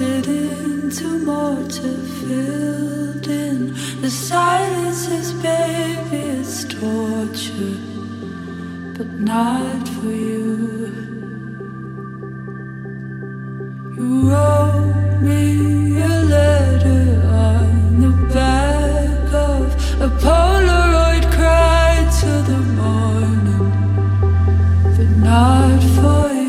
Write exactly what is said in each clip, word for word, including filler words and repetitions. melted into mortar, filled in. The silence is, baby, it's torture, but not for you. You wrote me a letter on the back of a Polaroid, cried till the morning, but not for you.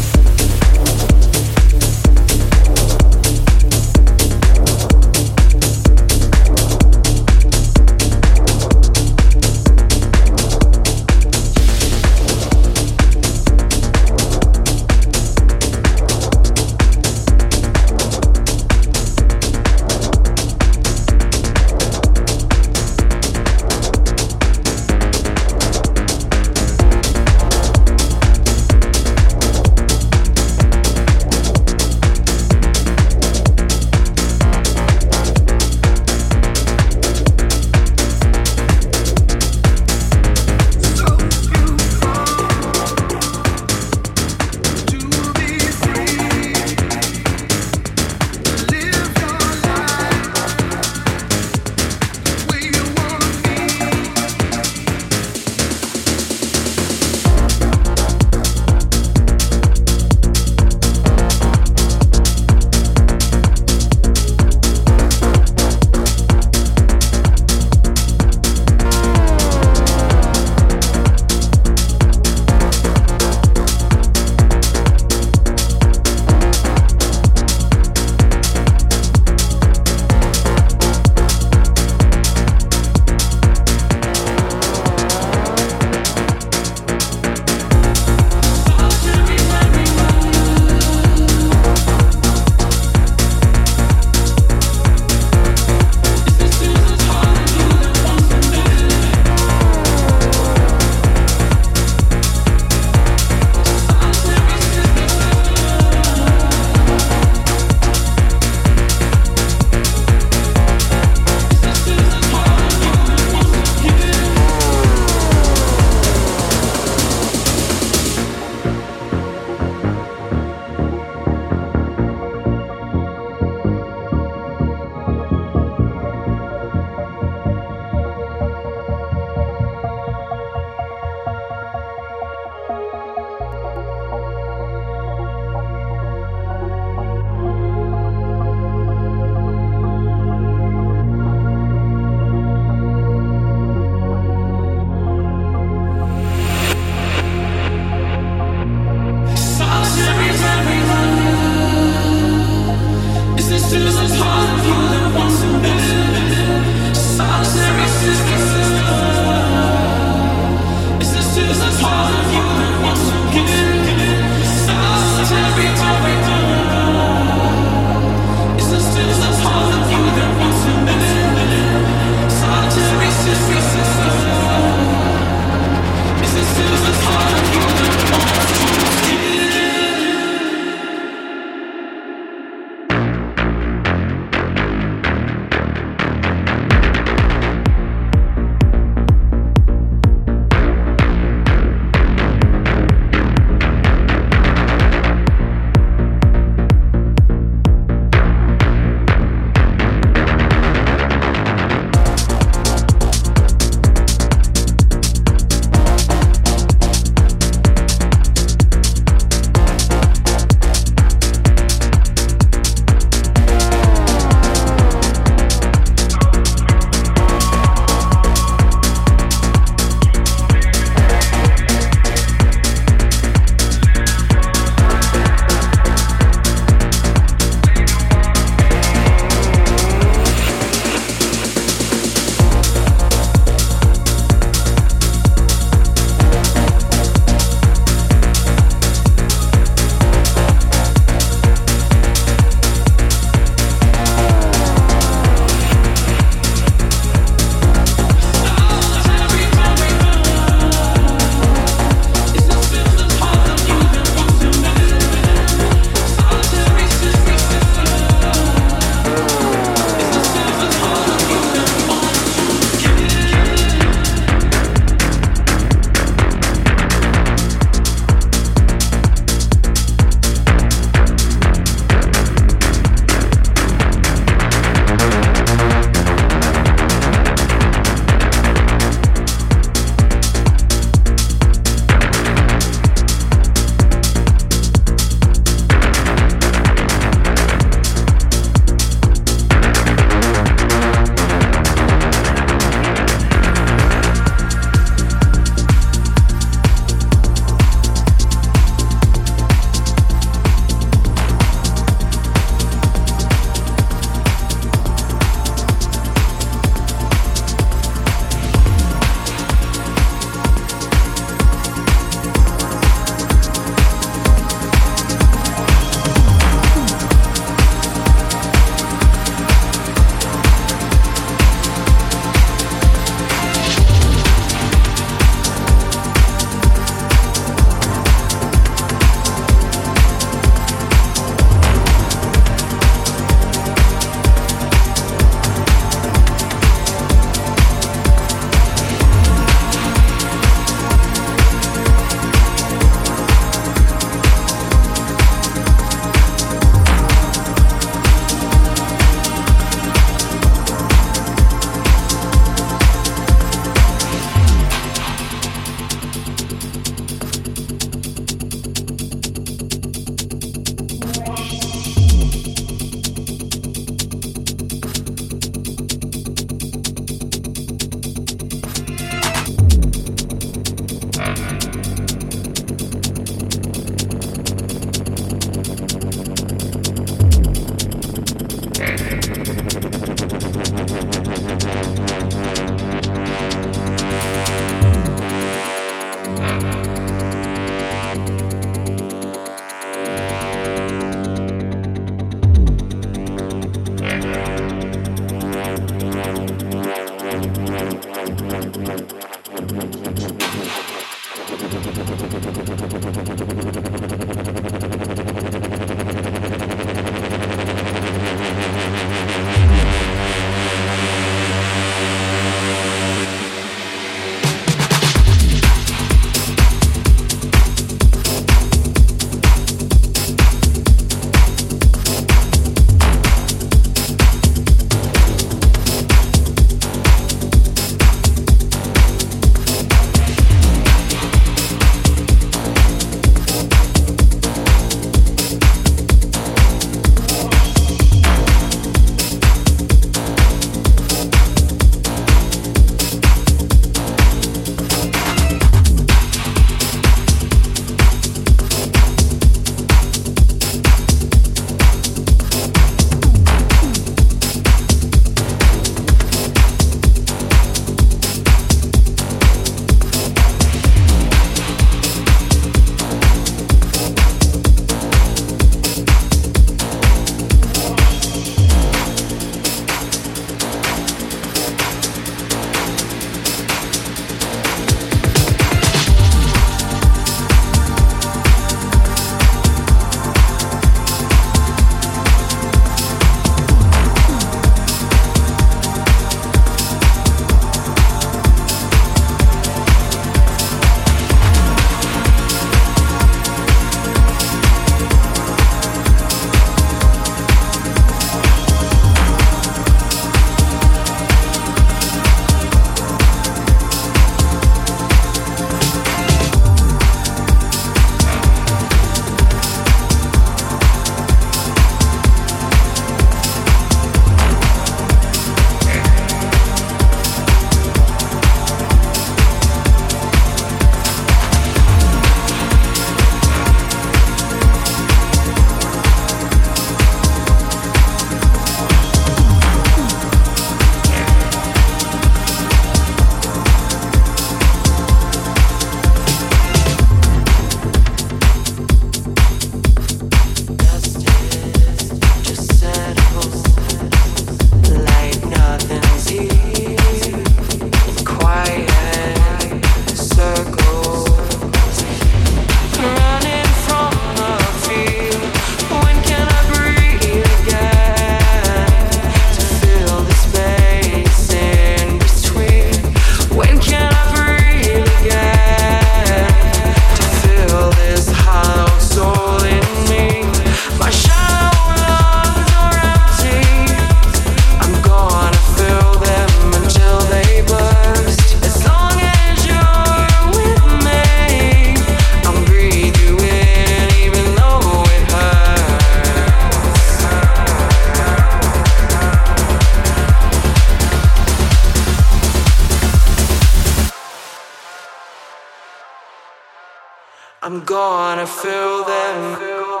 I'm gonna fill them. Fill them.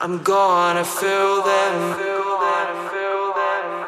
I'm gonna fill them. Fill them. Fill them. Fill them.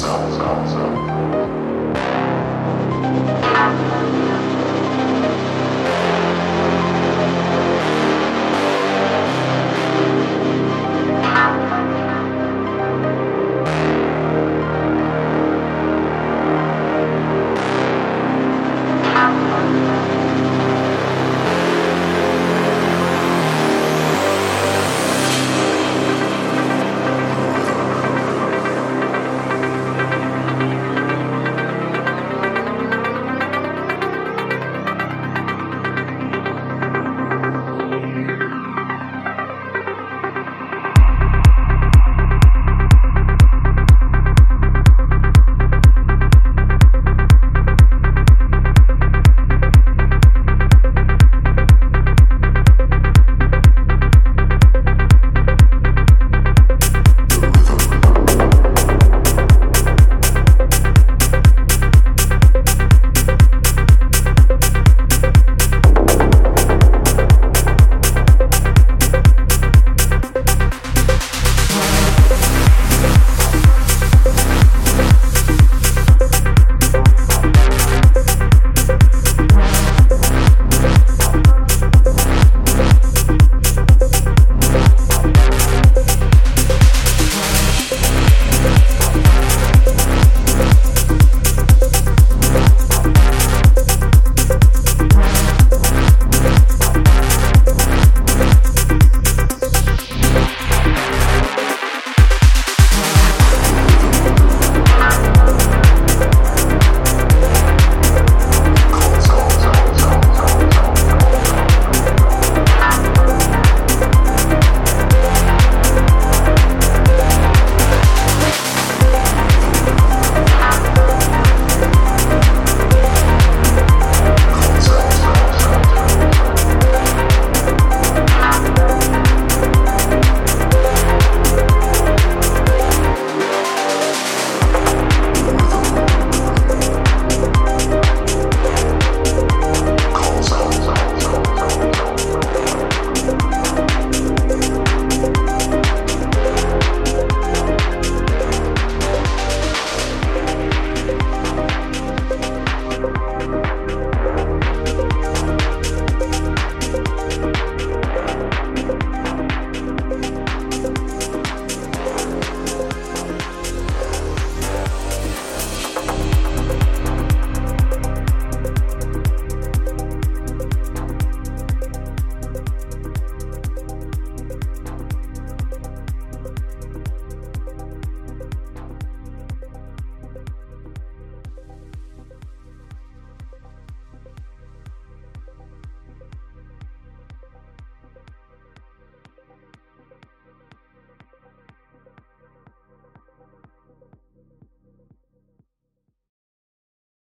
sound, sound, sound.